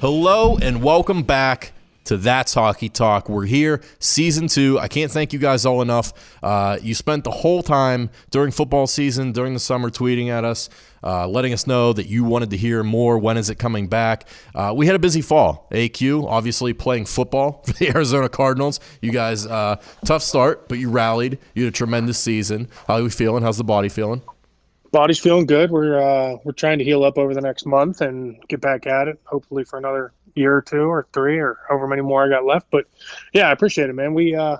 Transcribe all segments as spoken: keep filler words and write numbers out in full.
Hello and welcome back to That's Hockey Talk. We're here, season two. I can't thank you guys all enough. Uh, you spent the whole time during football season, during the summer, tweeting at us, uh, letting us know that you wanted to hear more. When is it coming back? Uh, we had a busy fall. A Q, obviously playing football for the Arizona Cardinals. You guys, uh, tough start, but you rallied. You had a tremendous season. How are we feeling? How's the body feeling? Body's feeling good. We're uh, we're trying to heal up over the next month and get back at it, hopefully for another year or two or three or however many more I got left. But, yeah, I appreciate it, man. We uh,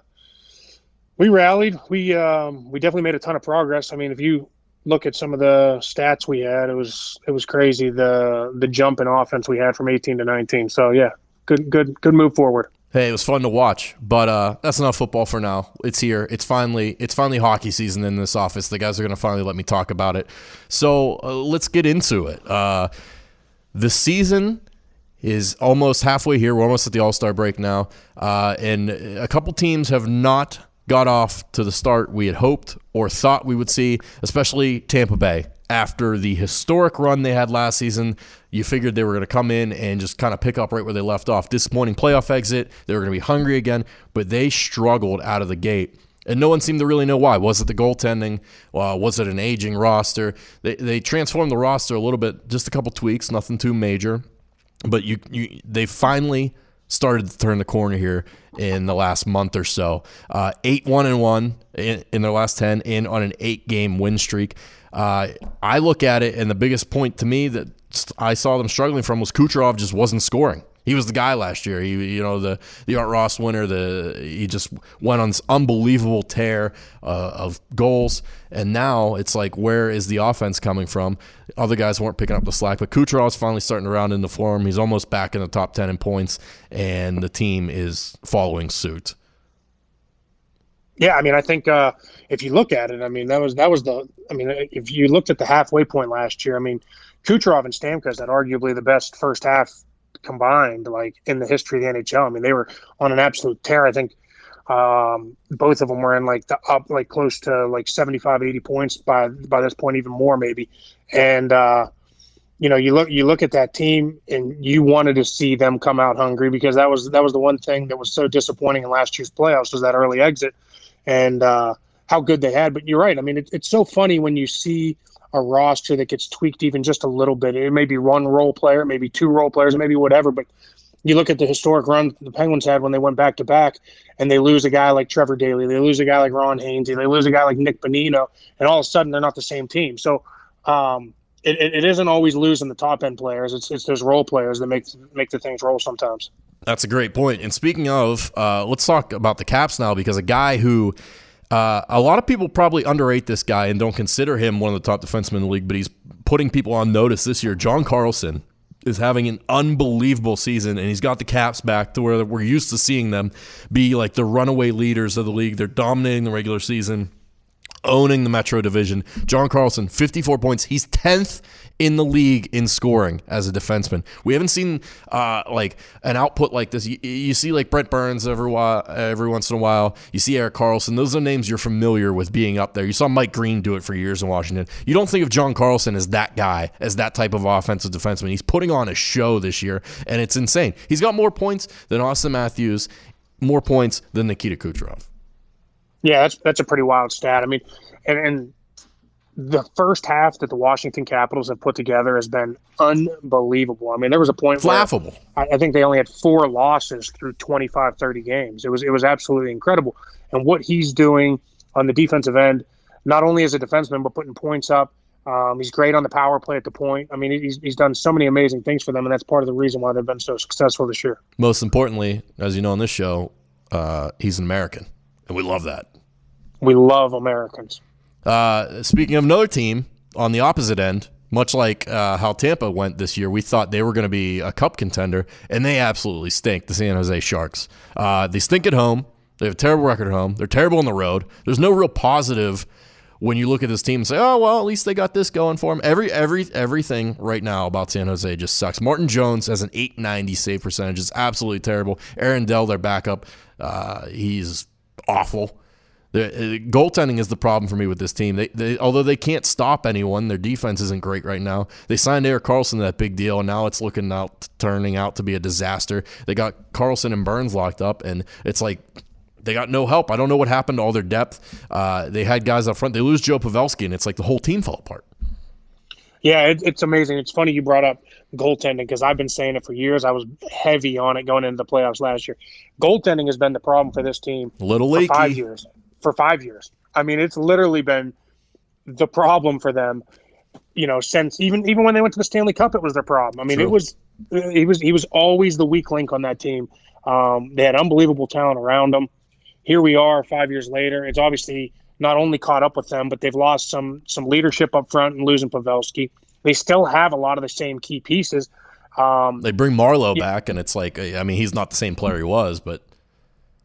we rallied. We um, we definitely made a ton of progress. I mean, if you look at some of the stats we had, it was it was crazy, the the jump in offense we had from eighteen to nineteen. So, yeah, good good good move forward. Hey, it was fun to watch, but uh, that's enough football for now. It's here. It's finally it's finally hockey season in this office. The guys are going to finally let me talk about it. So uh, let's get into it. Uh, the season is almost halfway here. We're almost at the All-Star break now, uh, and a couple teams have not got off to the start we had hoped or thought we would see, especially Tampa Bay. After the historic run they had last season, you figured they were going to come in and just kind of pick up right where they left off. Disappointing playoff exit. They were going to be hungry again, but they struggled out of the gate. And no one seemed to really know why. Was it the goaltending? Uh, was it an aging roster? They they transformed the roster a little bit, just a couple tweaks, nothing too major. But you you they finally started to turn the corner here in the last month or so. Uh, eight one and one in, in their last ten, in on an eight-game win streak. Uh, I look at it, and the biggest point to me that I saw them struggling from was Kucherov just wasn't scoring. He was the guy last year. He, you know, the the Art Ross winner. The he just went on this unbelievable tear uh, of goals, and now it's like, where is the offense coming from? Other guys weren't picking up the slack, but Kucherov's finally starting to round into form. He's almost back in the top ten in points, and the team is following suit. Yeah, I mean, I think uh, if you look at it, I mean, that was that was the. I mean, if you looked at the halfway point last year, I mean, Kucherov and Stamkos had arguably the best first half combined, like in the history of the N H L. I mean, they were on an absolute tear. I think um, both of them were in like the up, like close to like seventy-five, eighty points by by this point, even more maybe. And uh, you know, you look you look at that team, and you wanted to see them come out hungry, because that was that was the one thing that was so disappointing in last year's playoffs, was that early exit. And uh, how good they had. But you're right. I mean, it, it's so funny when you see a roster that gets tweaked even just a little bit. It may be one role player, maybe two role players, maybe whatever. But you look at the historic run the Penguins had when they went back-to-back, and they lose a guy like Trevor Daley. They lose a guy like Ron Hainsey. They lose a guy like Nick Bonino. And all of a sudden, they're not the same team. So um, it, it, it isn't always losing the top-end players. It's it's those role players that make make the things roll sometimes. That's a great point. And speaking of, uh, let's talk about the Caps now, because a guy who uh, a lot of people probably underrate this guy and don't consider him one of the top defensemen in the league, but he's putting people on notice this year. John Carlson is having an unbelievable season, and he's got the Caps back to where we're used to seeing them be like the runaway leaders of the league. They're dominating the regular season, owning the Metro Division. John Carlson, fifty-four points. He's tenth in the league in scoring as a defenseman. We haven't seen uh, like an output like this. You, you see like Brent Burns every while, every once in a while. You see Eric Carlson. Those are names you're familiar with being up there. You saw Mike Green do it for years in Washington. You don't think of John Carlson as that guy, as that type of offensive defenseman. He's putting on a show this year, and it's insane. He's got more points than Austin Matthews, more points than Nikita Kucherov. Yeah, that's that's a pretty wild stat. I mean, and, and the first half that the Washington Capitals have put together has been unbelievable. I mean, there was a point Laughable. where I, I think they only had four losses through twenty-five, thirty games. It was it was absolutely incredible. And what he's doing on the defensive end, not only as a defenseman, but putting points up. Um, he's great on the power play at the point. I mean, he's he's done so many amazing things for them, and that's part of the reason why they've been so successful this year. Most importantly, as you know on this show, uh, he's an American. And we love that. We love Americans. Uh, speaking of another team on the opposite end, much like uh, how Tampa went this year, we thought they were going to be a cup contender, and they absolutely stink, the San Jose Sharks. Uh, they stink at home. They have a terrible record at home. They're terrible on the road. There's no real positive when you look at this team and say, oh, well, at least they got this going for them. Every, every, everything right now about San Jose just sucks. Martin Jones has an eight ninety save percentage. It's absolutely terrible. Aaron Dell, their backup, uh, he's awful. The uh, goaltending is the problem for me with this team. They, they, although they can't stop anyone, their defense isn't great right now. They signed Eric Carlson to that big deal, and now it's looking out, turning out to be a disaster. They got Carlson and Burns locked up, and it's like they got no help. I don't know what happened to all their depth. Uh, they had guys up front. They lose Joe Pavelski, and it's like the whole team fell apart. Yeah, it, it's amazing. It's funny you brought up goaltending because I've been saying it for years. I was heavy on it going into the playoffs last year. Goaltending has been the problem for this team Little for leaky. five years. for five years. I mean, it's literally been the problem for them, you know, since even, even when they went to the Stanley Cup, it was their problem. I mean, True. it was, he was, he was always the weak link on that team. Um, they had unbelievable talent around them. Here we are five years later. It's obviously not only caught up with them, but they've lost some, some leadership up front and losing Pavelski. They still have a lot of the same key pieces. Um, they bring Marlowe yeah. back and it's like, I mean, he's not the same player he was, but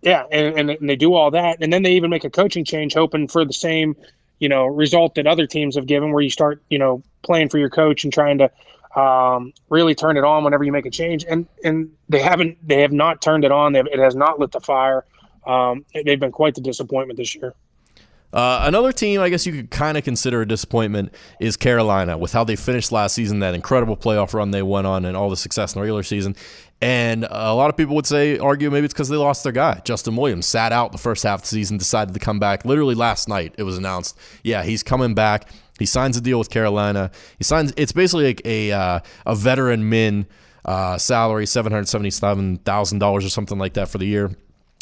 Yeah, and, and they do all that, and then they even make a coaching change, hoping for the same, you know, result that other teams have given, where you start, you know, playing for your coach and trying to um, really turn it on whenever you make a change. And and they haven't, they have not turned it on. They've, it has not lit the fire. Um, they've been quite the disappointment this year. Uh, another team I guess you could kind of consider a disappointment is Carolina, with how they finished last season, that incredible playoff run they went on and all the success in the regular season. And a lot of people would say, argue maybe it's because they lost their guy. Justin Williams sat out the first half of the season, decided to come back. Literally last night it was announced, yeah, he's coming back. He signs a deal with Carolina. He signs. It's basically like a, uh, a veteran min uh, salary, seven hundred seventy-seven thousand dollars or something like that for the year.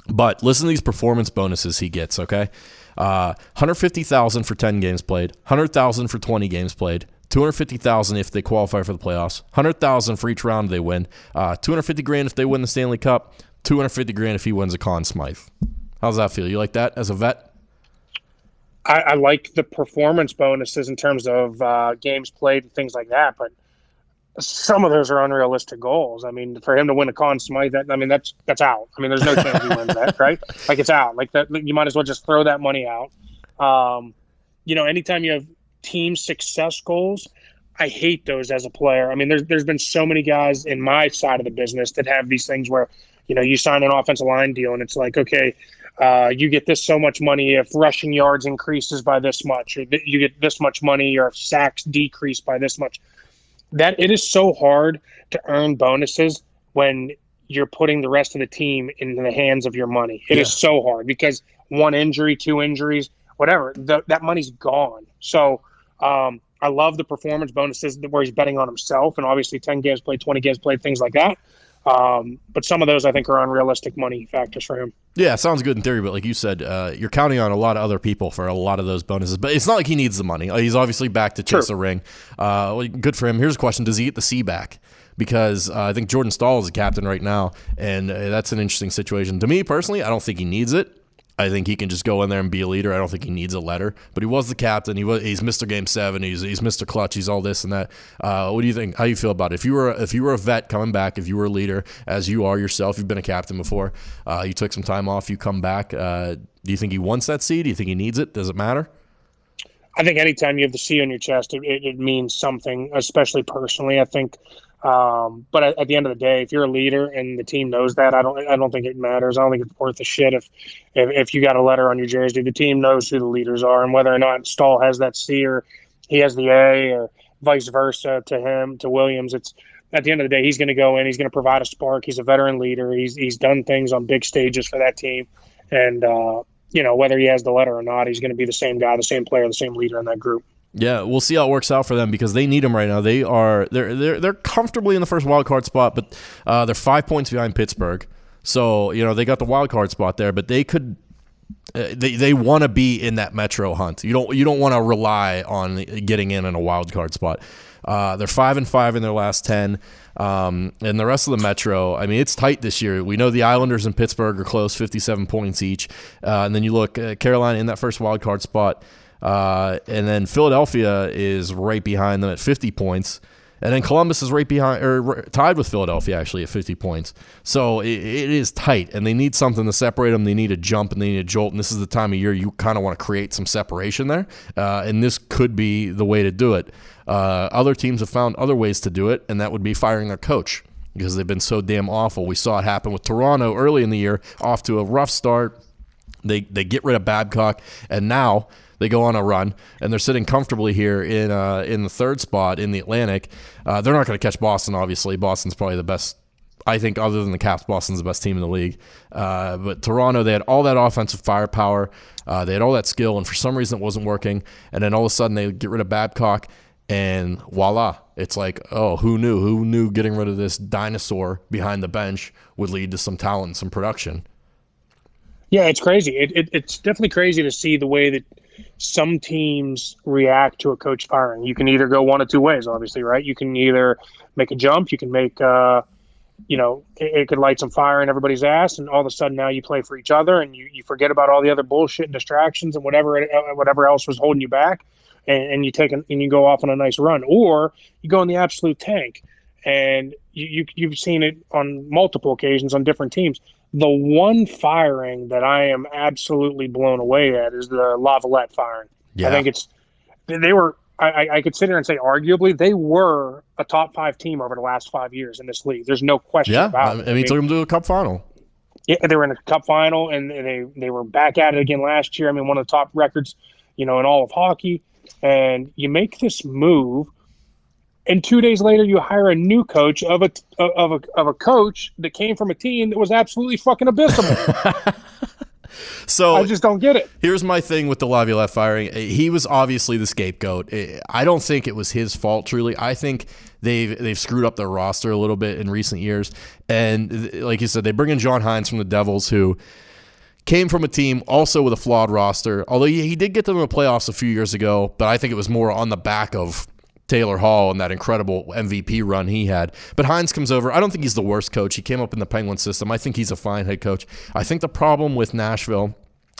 But listen to these performance bonuses he gets, okay? Uh, one hundred fifty thousand dollars for ten games played, one hundred thousand dollars for twenty games played, two hundred fifty thousand dollars if they qualify for the playoffs, one hundred thousand dollars for each round they win, uh, two hundred fifty thousand dollars if they win the Stanley Cup, two hundred fifty thousand dollars if he wins a Conn Smythe. How's that feel? You like that as a vet? I, I like the performance bonuses in terms of uh, games played and things like that, but some of those are unrealistic goals. I mean, for him to win a Conn Smythe, that I mean, that's that's out. I mean, there's no chance he wins that, right? Like it's out. Like that, you might as well just throw that money out. Um, you know, anytime you have team success goals, I hate those as a player. I mean, there's there's been so many guys in my side of the business that have these things where, you know, you sign an offensive line deal and it's like, okay, uh, you get this so much money if rushing yards increases by this much, or you get this much money, or if sacks decrease by this much. That it is so hard to earn bonuses when you're putting the rest of the team in the hands of your money. It yeah. is so hard because one injury, two injuries, whatever, the, that money's gone. So um, I love the performance bonuses where he's betting on himself, and obviously ten games played, twenty games played, things like that. Um, but some of those I think are unrealistic money factors for him. Yeah, sounds good in theory, but like you said, uh, you're counting on a lot of other people for a lot of those bonuses. But it's not like he needs the money. He's obviously back to chase True. a ring. Uh, well, good for him. Here's a question. Does he get the C back? Because uh, I think Jordan Stahl is the captain right now, and uh, that's an interesting situation. To me personally, I don't think he needs it. I think he can just go in there and be a leader. I don't think he needs a letter. But he was the captain. He was. He's Mister Game Seven. He's he's Mister Clutch. He's all this and that. Uh, what do you think? How you feel about it? If you were if you were a vet coming back, if you were a leader as you are yourself, you've been a captain before. Uh, you took some time off. You come back. Uh, do you think he wants that C? Do you think he needs it? Does it matter? I think anytime you have the C on your chest, it, it, it means something, especially personally. I think. Um, but at, at the end of the day, if you're a leader and the team knows that, I don't, I don't think it matters. I don't think it's worth a shit if, if, if you got a letter on your jersey. The team knows who the leaders are, and whether or not Stahl has that C or he has the A or vice versa to him to Williams. It's at the end of the day, he's going to go in. He's going to provide a spark. He's a veteran leader. He's he's done things on big stages for that team, and uh, you know whether he has the letter or not, he's going to be the same guy, the same player, the same leader in that group. Yeah, we'll see how it works out for them because they need him right now. They are they're they're they're comfortably in the first wild card spot, but uh, they're five points behind Pittsburgh. So you know they got the wild card spot there, but they could uh, they they want to be in that Metro hunt. You don't you don't want to rely on getting in in a wild card spot. Uh, they're five and five in their last ten, um, and the rest of the Metro. I mean, it's tight this year. We know the Islanders and Pittsburgh are close, fifty-seven points each, uh, and then you look uh, Carolina in that first wild card spot. Uh, and then Philadelphia is right behind them at fifty points. And then Columbus is right behind, or tied with Philadelphia actually at fifty points. So it, it is tight, and they need something to separate them. They need a jump and they need a jolt. And this is the time of year you kind of want to create some separation there. Uh, and this could be the way to do it. Uh, other teams have found other ways to do it, and that would be firing their coach because they've been so damn awful. We saw it happen with Toronto early in the year, off to a rough start. They they get rid of Babcock, and now they go on a run, and they're sitting comfortably here in uh, in the third spot in the Atlantic. Uh, they're not going to catch Boston, obviously. Boston's probably the best, I think, other than the Caps. Boston's the best team in the league. Uh, but Toronto, they had all that offensive firepower. Uh, they had all that skill, and for some reason it wasn't working. And then all of a sudden they get rid of Babcock, and voila. It's like, oh, who knew? Who knew getting rid of this dinosaur behind the bench would lead to some talent and some production? Yeah, it's crazy. It, it, it's definitely crazy to see the way that some teams react to a coach firing. You can either go one of two ways, obviously, right? You can either make a jump. You can make, uh, you know, it, it could light some fire in everybody's ass, and all of a sudden now you play for each other, and you, you forget about all the other bullshit and distractions and whatever it, whatever else was holding you back, and, and you take an, and you go off on a nice run, or you go in the absolute tank. And you, you you've seen it on multiple occasions on different teams. The one firing that I am absolutely blown away at is the Laviolette firing. Yeah. I think it's – they were I, – I could sit here and say arguably they were a top-five team over the last five years in this league. There's no question yeah, about I mean, it. Yeah, I mean, took them to a cup final. Yeah, they were in a cup final, and they, they were back at it again last year. I mean, one of the top records, you know, in all of hockey. And you make this move, and two days later, you hire a new coach of a of a of a coach that came from a team that was absolutely fucking abysmal. So I just don't get it. Here's my thing with the Laviolette firing: he was obviously the scapegoat. I don't think it was his fault. Truly, I think they've they've screwed up their roster a little bit in recent years. And like you said, they bring in John Hines from the Devils, who came from a team also with a flawed roster. Although he did get them in the playoffs a few years ago, but I think it was more on the back of Taylor Hall and that incredible M V P run he had. But Hines comes over. I don't think he's the worst coach. He came up in the Penguin system. I think he's a fine head coach. I think the problem with Nashville,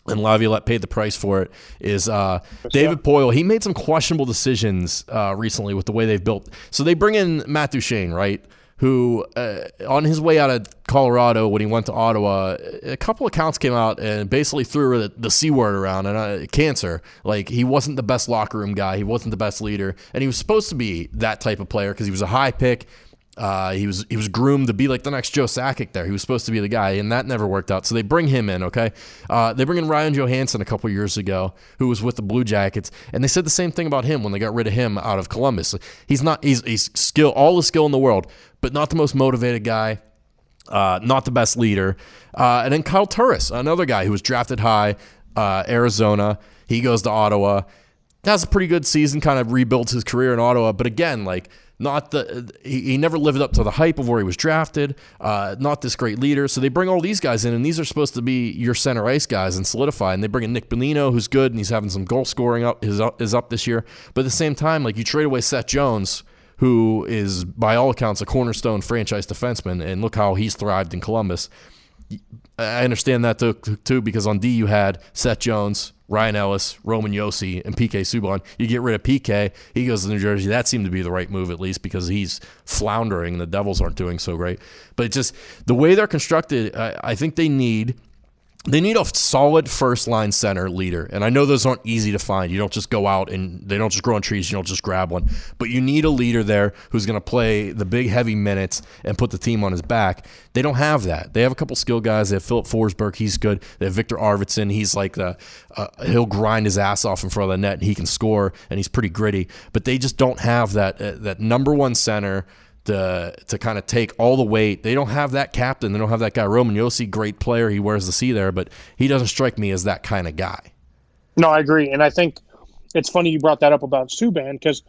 and Laviolette paid the price for it, is uh, David Poile. He made some questionable decisions uh, recently with the way they've built. So they bring in Matt Duchene, right, who uh, on his way out of Colorado when he went to Ottawa, a couple accounts came out and basically threw the, the C word around, and uh, cancer. Like, he wasn't the best locker room guy. He wasn't the best leader. And he was supposed to be that type of player because he was a high pick. Uh, he was he was groomed to be like the next Joe Sakic there. He was supposed to be the guy, and that never worked out. So they bring him in, okay? Uh, they bring in Ryan Johansson a couple years ago, who was with the Blue Jackets, and they said the same thing about him when they got rid of him out of Columbus. He's not he's he's skill all the skill in the world, but not the most motivated guy, uh, not the best leader. Uh, and then Kyle Turris, another guy who was drafted high, uh, Arizona. He goes to Ottawa. That's a pretty good season, kind of rebuilds his career in Ottawa. But again, like, not the he, he never lived up to the hype of where he was drafted, uh, not this great leader. So they bring all these guys in, and these are supposed to be your center ice guys and solidify. And they bring in Nick Bonino, who's good, and he's having some goal scoring up, is up, is up this year. But at the same time, like, you trade away Seth Jones, who is, by all accounts, a cornerstone franchise defenseman, and look how he's thrived in Columbus. I understand that, too, because on D you had Seth Jones, Ryan Ellis, Roman Josi, and P K Subban. You get rid of P K. He goes to New Jersey. That seemed to be the right move, at least, because he's floundering and the Devils aren't doing so great. But it's just the way they're constructed, I, I think they need they need a solid first-line center leader. And I know those aren't easy to find. You don't just go out and they don't just grow on trees. You don't just grab one. But you need a leader there who's going to play the big, heavy minutes and put the team on his back. They don't have that. They have a couple skill guys. They have Philip Forsberg. He's good. They have Victor Arvidsson. He's like the uh, – he'll grind his ass off in front of the net, and he can score, and he's pretty gritty. But they just don't have that uh, that number one center to to kind of take all the weight. They don't have that captain. They don't have that guy. Roman Josi, great player. He wears the C there, but he doesn't strike me as that kind of guy. No, I agree. And I think it's funny you brought that up about Subban, because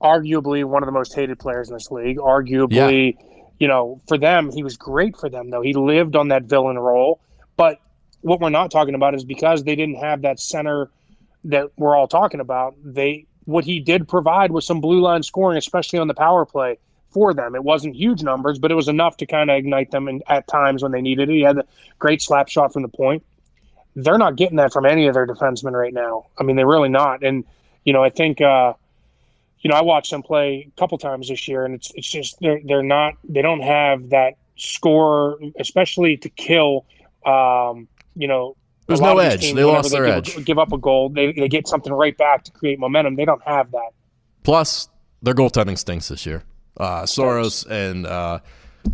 arguably one of the most hated players in this league, arguably, yeah. you know, for them, he was great for them, though. He lived on that villain role. But what we're not talking about is because they didn't have that center that we're all talking about, they what he did provide was some blue line scoring, especially on the power play. For them, it wasn't huge numbers, but it was enough to kind of ignite them in, at times when they needed it. He had a great slap shot from the point. They're not getting that from any of their defensemen right now. I mean, they're really not. And you know, I think uh, you know, I watched them play a couple times this year, and it's it's just they're they're not they don't have that score, especially to kill. Um, you know, there's no edge. They lost their edge. Give up a goal, they they get something right back to create momentum. They don't have that. Plus, their goaltending stinks this year. Uh, Soros and uh,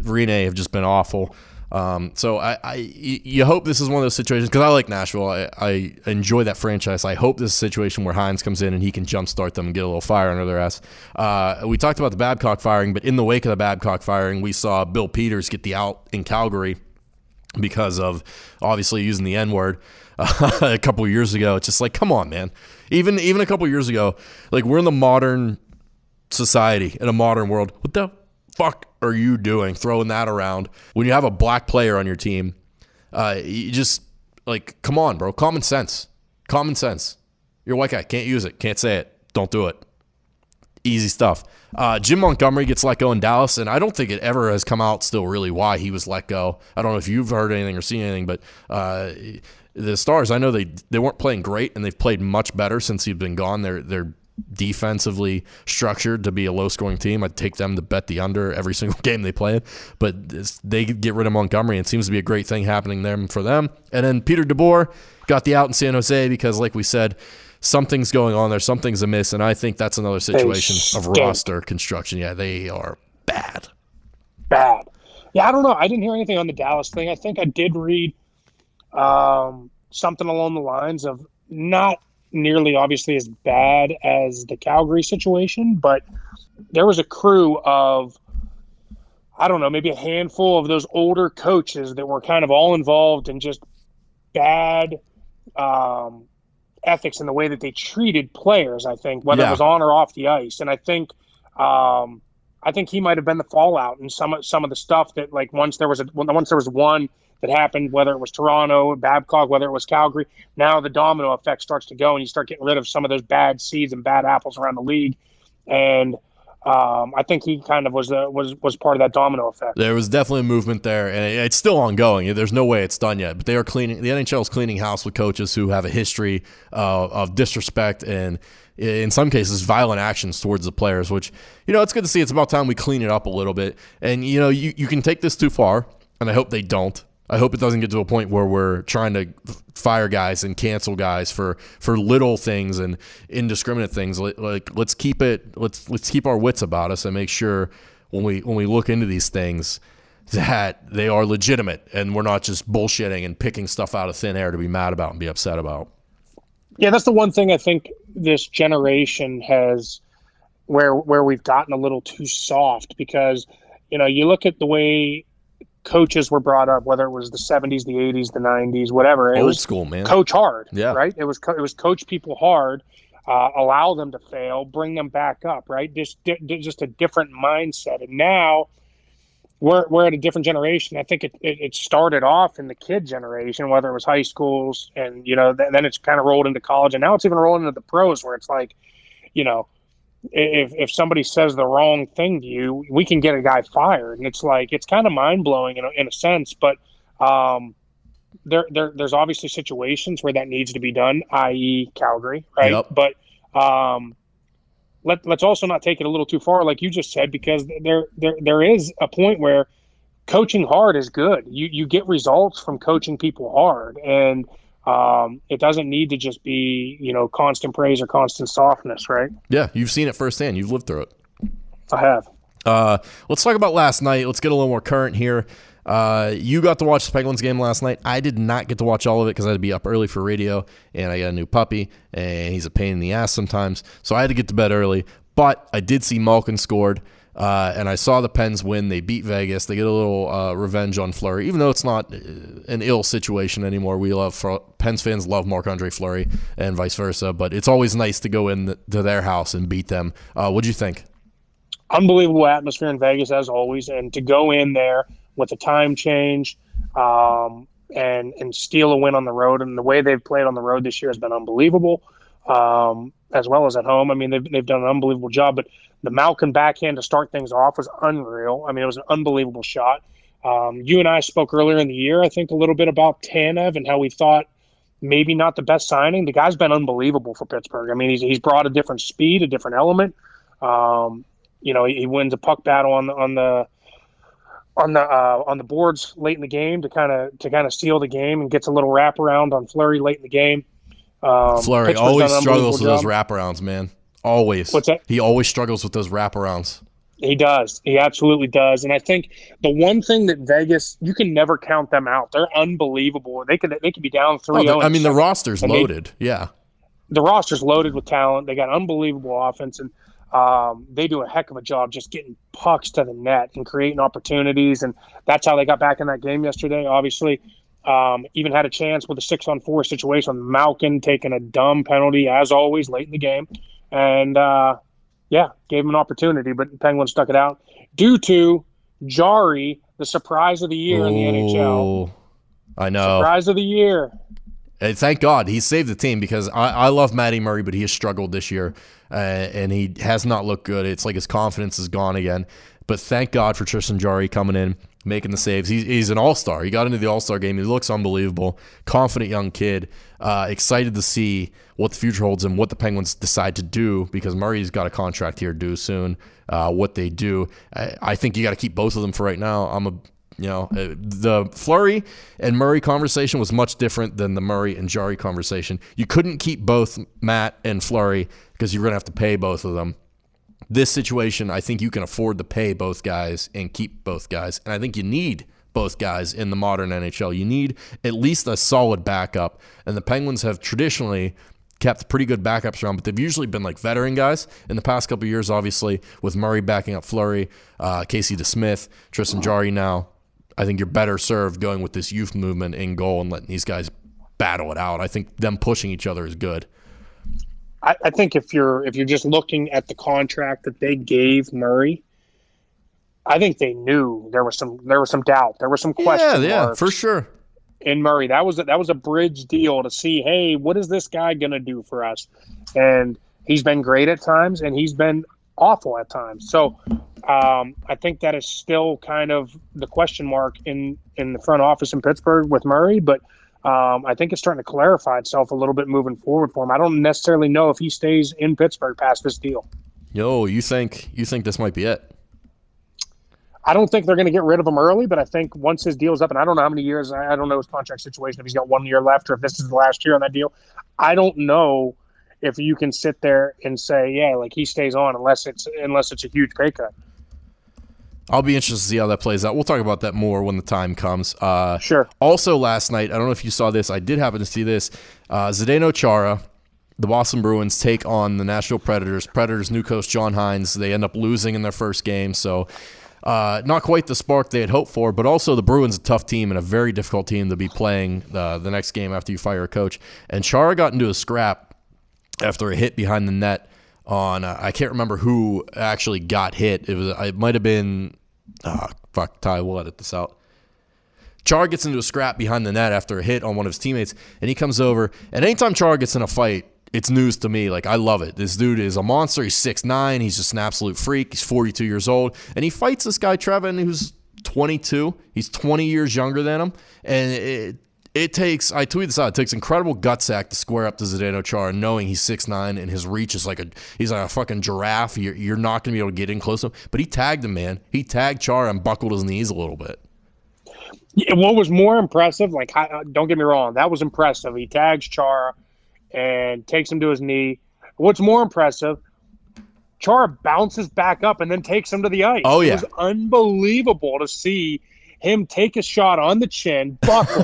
Rene have just been awful. Um, so I, I, you hope this is one of those situations, because I like Nashville. I, I enjoy that franchise. I hope this is a situation where Hines comes in and he can jumpstart them and get a little fire under their ass. Uh, we talked about the Babcock firing, but in the wake of the Babcock firing, we saw Bill Peters get the out in Calgary because of obviously using the N-word uh, a couple of years ago. It's just like, come on, man. Even even a couple of years ago, like, we're in the modern society, in a modern world. What the fuck are you doing throwing that around when you have a black player on your team? Uh, you just, like, come on, bro. Common sense. Common sense. You're a white guy. Can't use it. Can't say it. Don't do it. Easy stuff. Uh, Jim Montgomery gets let go in Dallas, and I don't think it ever has come out still really why he was let go. I don't know if you've heard anything or seen anything, but uh, the Stars, I know they they weren't playing great, and they've played much better since he's been gone. They're they're defensively structured to be a low-scoring team. I'd take them to bet the under every single game they play in. But this, they get rid of Montgomery, and it seems to be a great thing happening there for them. And then Peter DeBoer got the out in San Jose because, like we said, something's going on there. Something's amiss, and I think that's another situation of roster construction. Yeah, they are bad. Bad. Yeah, I don't know. I didn't hear anything on the Dallas thing. I think I did read um, something along the lines of not nearly obviously as bad as the Calgary situation, but there was a crew of, I don't know, maybe a handful of those older coaches that were kind of all involved in just bad um, ethics in the way that they treated players, I think, whether yeah. it was on or off the ice. And I think um, I think he might have been the fallout in some, some of the stuff that, like, once there was a, once there was one that happened, whether it was Toronto, Babcock, whether it was Calgary, now the domino effect starts to go, and you start getting rid of some of those bad seeds and bad apples around the league. And um, I think he kind of was the, was was part of that domino effect. There was definitely a movement there, and it's still ongoing. There's no way it's done yet. But they are cleaning, the N H L is cleaning house with coaches who have a history uh, of disrespect and, in some cases, violent actions towards the players. Which, you know, it's good to see. It's about time we clean it up a little bit. And, you know, you, you can take this too far, and I hope they don't. I hope it doesn't get to a point where we're trying to fire guys and cancel guys for, for little things and indiscriminate things. Like, let's keep it, let's let's keep our wits about us and make sure when we when we look into these things that they are legitimate and we're not just bullshitting and picking stuff out of thin air to be mad about and be upset about. Yeah, that's the one thing I think this generation has, where where we've gotten a little too soft, because, you know, you look at the way coaches were brought up, whether it was the seventies, the eighties, the nineties, whatever. It Old was school, man. Coach hard, yeah. Right? It was co- it was coach people hard, uh, allow them to fail, bring them back up, right? Just di- just a different mindset. And now we're we're at a different generation. I think it, it, it started off in the kid generation, whether it was high schools, and, you know, th- then it's kind of rolled into college, and now it's even rolling into the pros, where it's like, you know, if if somebody says the wrong thing to you, we can get a guy fired. And it's like, it's kind of mind blowing in a, in a sense, but um, there, there, there's obviously situations where that needs to be done, that is. Calgary. Right. Yep. But um, let, let's also not take it a little too far, like you just said, because there, there, there is a point where coaching hard is good. You, you get results from coaching people hard, and Um, it doesn't need to just be, you know, constant praise or constant softness, right? Yeah, you've seen it firsthand. You've lived through it. I have. Uh, let's talk about last night. Let's get a little more current here. Uh, you got to watch the Penguins game last night. I did not get to watch all of it because I had to be up early for radio, and I got a new puppy, and he's a pain in the ass sometimes. So I had to get to bed early, but I did see Malkin scored. Uh, and I saw the Pens win. They beat Vegas. They get a little uh, revenge on Fleury, even though it's not an ill situation anymore. We love Fre- Pens fans love Marc-Andre Fleury and vice versa, but it's always nice to go in the, to their house and beat them. Uh, what'd you think? Unbelievable atmosphere in Vegas, as always, and to go in there with a time change um, and and steal a win on the road, and the way they've played on the road this year has been unbelievable, um, as well as at home. I mean, they've they've done an unbelievable job, but the Malkin backhand to start things off was unreal. I mean, it was an unbelievable shot. Um, you and I spoke earlier in the year, I think, a little bit about Tanev and how we thought maybe not the best signing. The guy's been unbelievable for Pittsburgh. I mean, he's he's brought a different speed, a different element. Um, you know, he, he wins a puck battle on the on the on the uh, on the boards late in the game to kind of to kind of seal the game, and gets a little wraparound on Fleury late in the game. Um, Fleury always struggles with job. those wraparounds, man. Always. What's that? He always struggles with those wraparounds. He does. He absolutely does. And I think the one thing that Vegas, you can never count them out. They're unbelievable. They could they could be down three oh. Oh, I mean, the roster's loaded. They, yeah. The roster's loaded with talent. They got unbelievable offense, and um, they do a heck of a job just getting pucks to the net and creating opportunities. And that's how they got back in that game yesterday, obviously. Um, even had a chance with a six on four situation. Malkin taking a dumb penalty, as always, late in the game. And, uh, yeah, gave him an opportunity, but the Penguins stuck it out. Due to Jarry, the surprise of the year Ooh, in the N H L. I know. Surprise of the year. And thank God he saved the team, because I, I love Matty Murray, but he has struggled this year, uh, and he has not looked good. It's like his confidence is gone again. But thank God for Tristan Jarry coming in, making the saves. He's, he's an all-star. He got into the all-star game. He looks unbelievable. Confident young kid. Uh, excited to see what the future holds and what the Penguins decide to do, because Murray's got a contract here due soon. Uh, what they do, I, I think you got to keep both of them for right now. I'm a, you know, the Fleury and Murray conversation was much different than the Murray and Jarry conversation. You couldn't keep both Matt and Fleury because you're going to have to pay both of them. This situation, I think you can afford to pay both guys and keep both guys. And I think you need both guys in the modern N H L. You need at least a solid backup. And the Penguins have traditionally kept pretty good backups around, but they've usually been like veteran guys. In the past couple of years, obviously, with Murray backing up Fleury, uh, Casey DeSmith, Tristan Jarry now, I think you're better served going with this youth movement in goal and letting these guys battle it out. I think them pushing each other is good. I, I think if you're if you're just looking at the contract that they gave Murray, I think they knew there was some there was some doubt, there was some question yeah, marks yeah, for sure. In Murray, that was a, that was a bridge deal to see, hey, what is this guy gonna do for us? And he's been great at times, and he's been awful at times. So um, I think that is still kind of the question mark in in the front office in Pittsburgh with Murray, but. Um, I think it's starting to clarify itself a little bit moving forward for him. I don't necessarily know if he stays in Pittsburgh past this deal. Yo, you think you think this might be it? I don't think they're going to get rid of him early, but I think once his deal's up, and I don't know how many years, I don't know his contract situation, if he's got one year left or if this is the last year on that deal. I don't know if you can sit there and say, yeah, like he stays on unless it's unless it's a huge pay cut. I'll be interested to see how that plays out. We'll talk about that more when the time comes. Uh, sure. Also, last night, I don't know if you saw this. I did happen to see this. Uh, Zdeno Chara, the Boston Bruins, take on the Nashville Predators. Predators, new coach John Hines. They end up losing in their first game. So uh, not quite the spark they had hoped for, but also the Bruins, a tough team and a very difficult team to be playing uh, the next game after you fire a coach. And Chara got into a scrap after a hit behind the net on uh, I can't remember who actually got hit. It was it might have been uh, fuck Ty. We'll edit this out. Char gets into a scrap behind the net after a hit on one of his teammates, and he comes over. And anytime Char gets in a fight, it's news to me. Like, I love it. This dude is a monster. He's six nine. He's just an absolute freak. He's forty-two years old, and he fights this guy Trevin, who's twenty-two. He's twenty years younger than him, and it. It takes, I tweeted this out, it takes incredible gutsack to square up to Zdeno Chara, knowing he's six nine and his reach is like a, he's like a fucking giraffe. You're, you're not going to be able to get in close to him. But he tagged him, man. He tagged Chara and buckled his knees a little bit. Yeah, what was more impressive, like, don't get me wrong, that was impressive. He tags Chara and takes him to his knee. What's more impressive, Chara bounces back up and then takes him to the ice. Oh, yeah. It was unbelievable to see him take a shot on the chin, buckle,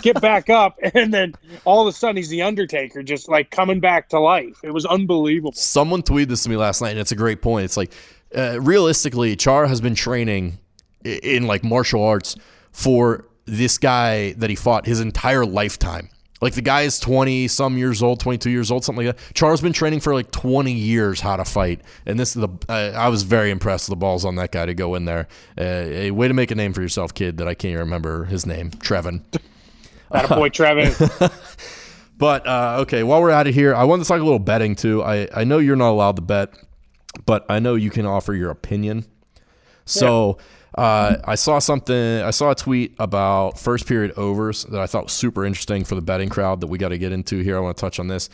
get back up, and then all of a sudden he's the Undertaker, just like coming back to life. It was unbelievable. Someone tweeted this to me last night, and it's a great point. It's like, uh, realistically, Chara has been training in, in like martial arts for this guy that he fought his entire lifetime. Like, the guy is twenty-some years old, twenty-two years old, something like that. Chara's been training for, like, twenty years how to fight. And this is the uh, I was very impressed with the balls on that guy to go in there. Uh, a way to make a name for yourself, kid, that I can't even remember his name, Trevin. Atta boy, Trevin. But, uh, okay, while we're out of here, I wanted to talk a little betting, too. I, I know you're not allowed to bet, but I know you can offer your opinion. So... Yeah. Uh, I saw something. I saw a tweet about first period overs that I thought was super interesting for the betting crowd that we got to get into here. I want to touch on this.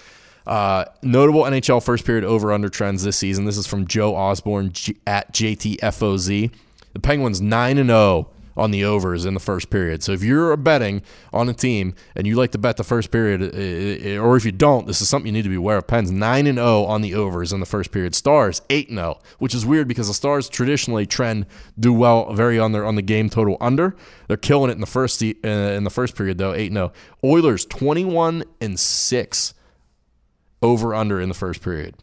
Uh, notable N H L first period over under trends this season. This is from Joe Osborne G- at J T F O Z. The Penguins nine and oh on the overs in the first period. So if you're betting on a team and you like to bet the first period, or if you don't, this is something you need to be aware of. Pens nine and oh on the overs in the first period. Stars eight and oh, which is weird because the Stars traditionally trend do well very on their on the game total under. They're killing it in the first in the first period though, eight and oh. Oilers twenty-one and six over under in the first period.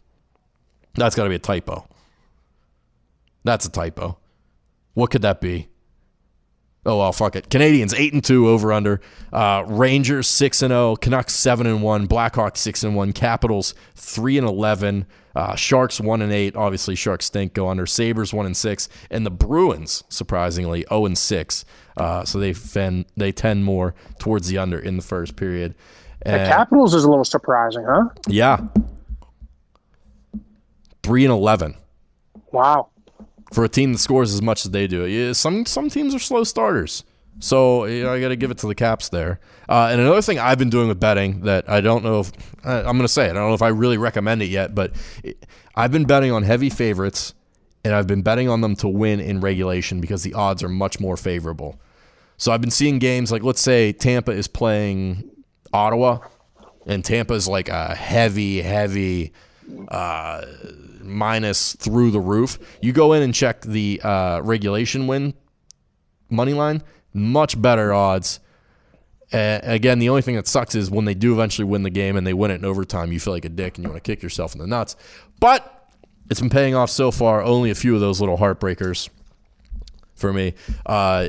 That's got to be a typo. That's a typo. What could that be? Oh, well, fuck it. Canadians eight and two over-under. Uh, Rangers six and oh. Canucks seven and one. Blackhawks six and one. Capitals three and eleven. Uh, Sharks one and eight. Obviously, Sharks stink, go under. Sabres one and six. And the Bruins, surprisingly, oh and six. Uh, so they fend, they tend more towards the under in the first period. And the Capitals is a little surprising, huh? Yeah. three and eleven. Wow. For a team that scores as much as they do. Yeah, some some teams are slow starters. So you know, I got to give it to the Caps there. Uh, and another thing I've been doing with betting that I don't know if – I'm going to say it. I don't know if I really recommend it yet, but it, I've been betting on heavy favorites, and I've been betting on them to win in regulation because the odds are much more favorable. So I've been seeing games like, let's say Tampa is playing Ottawa, and Tampa is like a heavy, heavy – Uh, minus through the roof. You go in and check the uh, regulation win money line, much better odds. Uh, again, the only thing that sucks is when they do eventually win the game and they win it in overtime, you feel like a dick and you want to kick yourself in the nuts. But it's been paying off so far. Only a few of those little heartbreakers for me. Uh,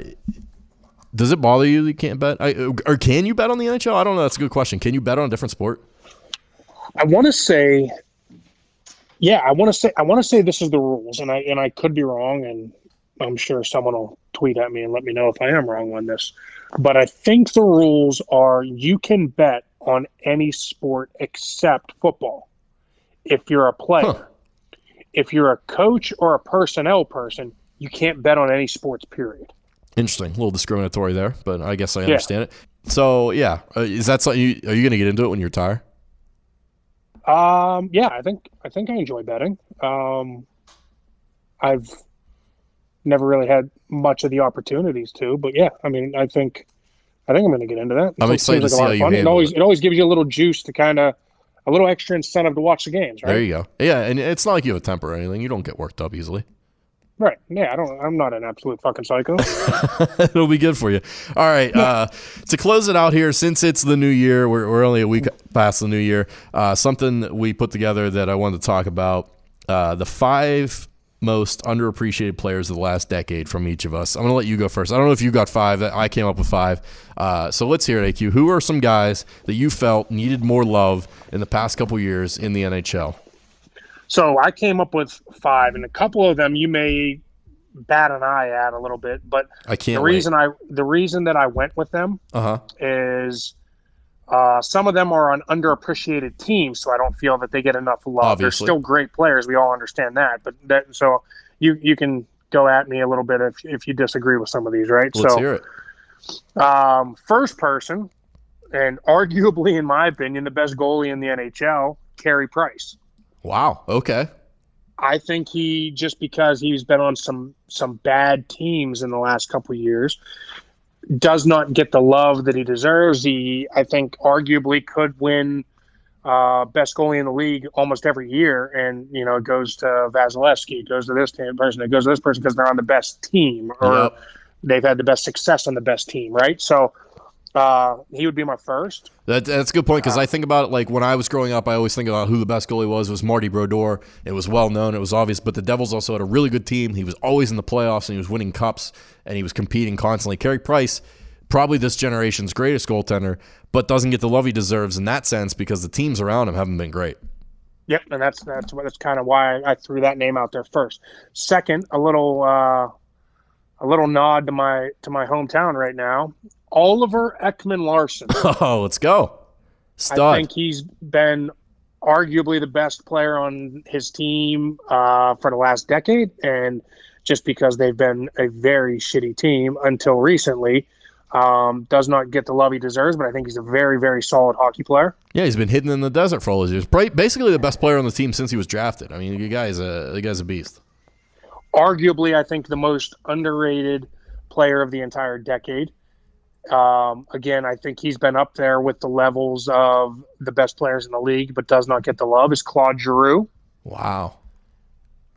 does it bother you that you can't bet? I, or can you bet on the N H L? I don't know. That's a good question. Can you bet on a different sport? I want to say... Yeah, I want to say I want to say this is the rules, and I and I could be wrong, and I'm sure someone will tweet at me and let me know if I am wrong on this. But I think the rules are you can bet on any sport except football if you're a player. Huh. If you're a coach or a personnel person, you can't bet on any sports, period. Interesting. A little discriminatory there, but I guess I understand yeah. it. So, yeah, is that something you, are you going to get into it when you retire? Um, yeah, I think, I think I enjoy betting. Um, I've never really had much of the opportunities to, but yeah, I mean, I think, I think I'm going to get into that. I'm excited to see how you handle it. It always, it always gives you a little juice to kind of, a little extra incentive to watch the games, right? There you go. Yeah. And it's not like you have a temper or anything. You don't get worked up easily. Right. Yeah, I don't, I'm not an absolute fucking psycho. It'll be good for you. All right. Uh, to close it out here, since it's the new year, we're, we're only a week past the new year, uh, something we put together that I wanted to talk about, uh, the five most underappreciated players of the last decade from each of us. I'm going to let you go first. I don't know if you got five. I came up with five. Uh, so let's hear it, A Q. Who are some guys that you felt needed more love in the past couple years in the N H L? So I came up with five, and a couple of them you may bat an eye at a little bit, but I can't the reason wait. I the reason that I went with them uh-huh. is uh, some of them are on underappreciated teams, so I don't feel that they get enough love. Obviously. They're still great players, we all understand that, but that, so you you can go at me a little bit if if you disagree with some of these, right? Let's so, hear it. Um, first person, and arguably in my opinion, the best goalie in the N H L, Carey Price. Wow. Okay. I think he, just because he's been on some some bad teams in the last couple of years, does not get the love that he deserves. He, I think, arguably could win uh, best goalie in the league almost every year, and you know it goes to Vasilevsky, it goes to this person, it goes to this person because they're on the best team or yep. they've had the best success on the best team, right? So. Uh, he would be my first. That, that's a good point because uh, I think about it like when I was growing up, I always think about who the best goalie was. It was Marty Brodeur. It was well known. It was obvious. But the Devils also had a really good team. He was always in the playoffs and he was winning cups and he was competing constantly. Carey Price, probably this generation's greatest goaltender, but doesn't get the love he deserves in that sense because the teams around him haven't been great. Yep, and that's that's what that's kind of why I threw that name out there first. Second, a little uh, a little nod to my to my hometown right now. Oliver Ekman-Larsson. Oh, let's go. Stud. I think he's been arguably the best player on his team uh, for the last decade, and just because they've been a very shitty team until recently, um, does not get the love he deserves, but I think he's a very, very solid hockey player. Yeah, he's been hidden in the desert for all those years. Basically the best player on the team since he was drafted. I mean, the guy's a, the guy's a beast. Arguably, I think the most underrated player of the entire decade. Um, again, I think he's been up there with the levels of the best players in the league, but does not get the love, is Claude Giroux. Wow.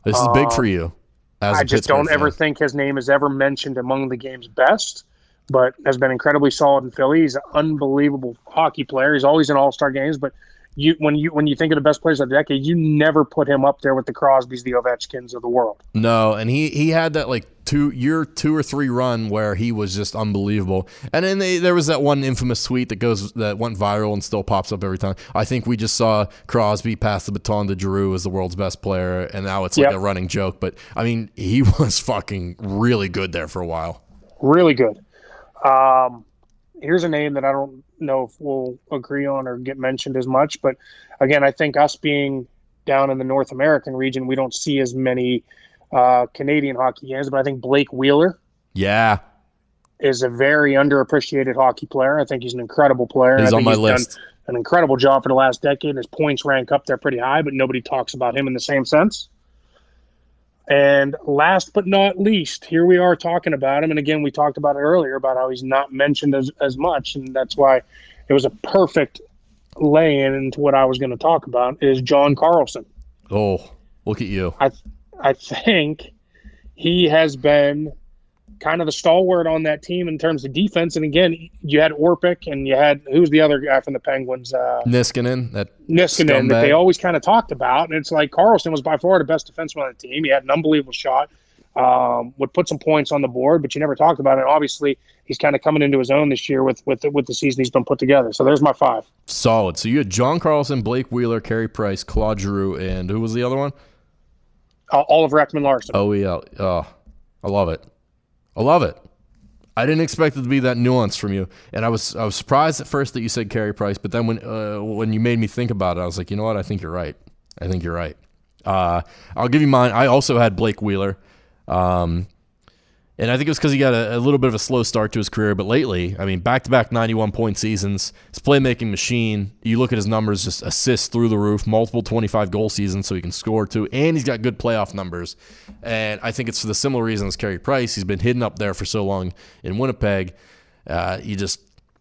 This is big um, for you. As I just don't fan. ever think his name is ever mentioned among the game's best, but has been incredibly solid in Philly. He's an unbelievable hockey player. He's always in all-star games, but you when you when you think of the best players of the decade, you never put him up there with the Crosbys, the Ovechkins of the world. No, and he, he had that like two year two or three run where he was just unbelievable. And then they, there was that one infamous tweet that goes that went viral and still pops up every time. I think we just saw Crosby pass the baton to Giroux as the world's best player, and now it's like yep. a running joke. But I mean, he was fucking really good there for a while. Really good. Um, here's a name that I don't know if we'll agree on or get mentioned as much, but again, I think us being down in the North American region, we don't see as many uh, Canadian hockey games, but I think Blake Wheeler yeah, is a very underappreciated hockey player. I think he's an incredible player. He's I think on my he's list. Done an incredible job for the last decade. His points rank up there pretty high, but nobody talks about him in the same sense. And last but not least, here we are talking about him. And again, we talked about it earlier about how he's not mentioned as, as much. And that's why it was a perfect lay-in into what I was going to talk about is John Carlson. Oh, look at you. I, I think he has been kind of the stalwart on that team in terms of defense. And again, you had Orpik and you had, who's the other guy from the Penguins? Uh, Niskanen. That Niskanen scumbag that they always kind of talked about. And it's like Carlson was by far the best defenseman on the team. He had an unbelievable shot, um, would put some points on the board, but you never talked about it. And obviously, he's kind of coming into his own this year with, with, with the season he's been put together. So there's my five. Solid. So you had John Carlson, Blake Wheeler, Carey Price, Claude Giroux, and who was the other one? Uh, Oliver Ekman-Larsson. Oh, yeah. Oh, I love it. I love it. I didn't expect it to be that nuanced from you, and I was I was surprised at first that you said Carey Price, but then when uh, when you made me think about it, I was like, you know what? I think you're right. I think you're right. Uh, I'll give you mine. I also had Blake Wheeler, um, and I think it was because he got a, a little bit of a slow start to his career, but lately, I mean, back-to-back ninety-one point seasons, his playmaking machine. You look at his numbers, just assists through the roof, multiple twenty-five goal seasons so he can score too, and he's got good playoff numbers. And I think it's for the similar reasons Carey Price. He's been hidden up there for so long in Winnipeg. Uh, you just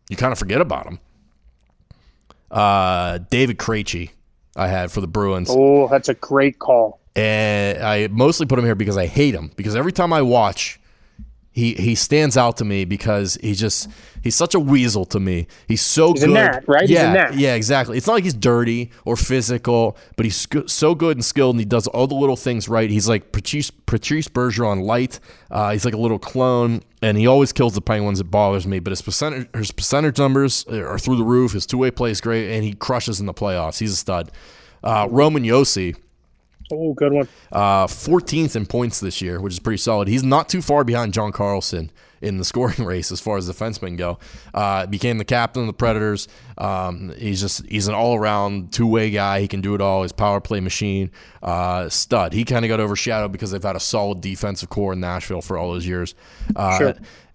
you kind of forget about him. Uh, David Krejci I had for the Bruins. Oh, that's a great call. And I mostly put him here because I hate him, because every time I watch – He he stands out to me because he just he's such a weasel to me. He's so he's good. He's a gnat, right? Yeah, he's a gnat. Yeah, exactly. It's not like he's dirty or physical, but he's so good and skilled, and he does all the little things right. He's like Patrice, Patrice Bergeron light. Uh, he's like a little clone, and he always kills the Penguins. It bothers me, but his percentage, his percentage numbers are through the roof. His two-way play is great, and he crushes in the playoffs. He's a stud. Uh, Roman Josi. Oh, good one. Uh, fourteenth in points this year, which is pretty solid. He's not too far behind John Carlson in the scoring race as far as defensemen go. Uh, became the captain of the Predators. Um, he's just he's an all-around two-way guy. He can do it all. His power play machine, uh, stud. He kind of got overshadowed because they've had a solid defensive core in Nashville for all those years. Uh, sure.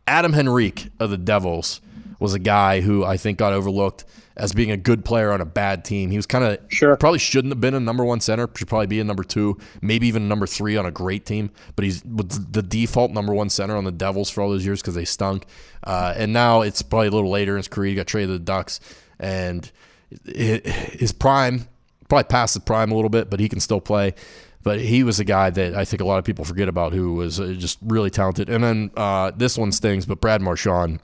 Adam Henrique of the Devils was a guy who I think got overlooked as being a good player on a bad team. He was kind of sure. probably shouldn't have been a number one center. Should probably be a number two, maybe even a number three on a great team. But he's the default number one center on the Devils for all those years because they stunk. Uh, and now it's probably a little later in his career. He got traded to the Ducks. And it, his prime, probably past the prime a little bit, but he can still play. But he was a guy that I think a lot of people forget about who was just really talented. And then uh, this one stings, but Brad Marchand,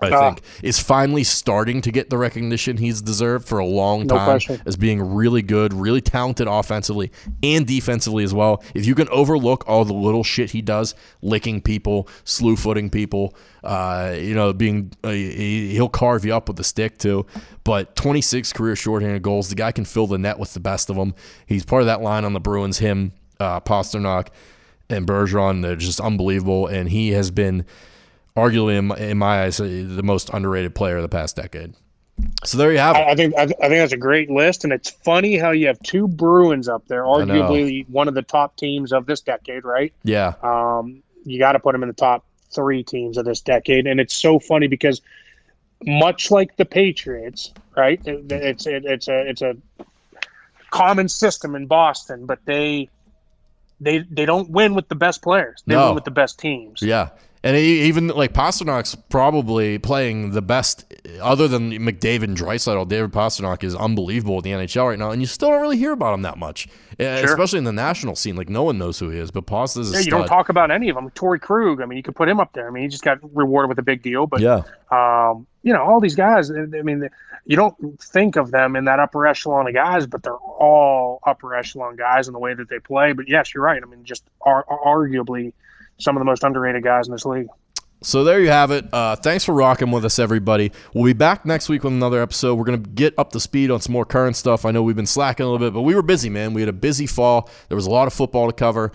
I uh, think, is finally starting to get the recognition he's deserved for a long no time question. as being really good, really talented offensively and defensively as well. If you can overlook all the little shit he does, licking people, slew-footing people, uh, you know, being uh, he, he'll carve you up with a stick too. But twenty-six career shorthanded goals. The guy can fill the net with the best of them. He's part of that line on the Bruins, him, uh, Pasternak, and Bergeron. They're just unbelievable, and he has been – arguably, in my, in my eyes, the most underrated player of the past decade. So there you have it. I think I, th- I think that's a great list, and it's funny how you have two Bruins up there, arguably one of the top teams of this decade, right? Yeah. Um, you got to put them in the top three teams of this decade, and it's so funny because much like the Patriots, right? It, it's it, it's a it's a common system in Boston, but they they they don't win with the best players; they no. win with the best teams. Yeah. And even like Pasternak's probably playing the best, other than McDavid and Draisaitl. David Pasternak is unbelievable in the N H L right now, and you still don't really hear about him that much, sure. especially in the national scene. Like no one knows who he is, but Pasternak is. Yeah, a you stud. Don't talk about any of them. Torrey Krug. I mean, you could put him up there. I mean, he just got rewarded with a big deal. But yeah, um, you know, all these guys. I mean, you don't think of them in that upper echelon of guys, but they're all upper echelon guys in the way that they play. But yes, you're right. I mean, just ar- arguably. Some of the most underrated guys in this league. So there you have it. Uh, thanks for rocking with us, everybody. We'll be back next week with another episode. We're going to get up to speed on some more current stuff. I know we've been slacking a little bit, but we were busy, man. We had a busy fall. There was a lot of football to cover,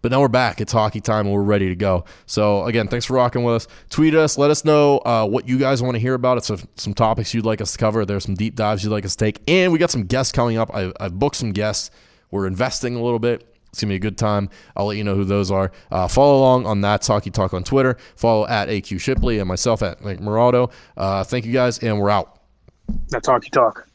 but now we're back. It's hockey time, and we're ready to go. So, again, thanks for rocking with us. Tweet us. Let us know uh, what you guys want to hear about. It's a, some topics you'd like us to cover. There's some deep dives you'd like us to take, and we got some guests coming up. I, I've booked some guests. We're investing a little bit. It's going to be a good time. I'll let you know who those are. Uh, follow along on That's Hockey Talk on Twitter. Follow at A Q Shipley and myself at Nick Morado. Uh, thank you guys, and we're out. That's Hockey Talk.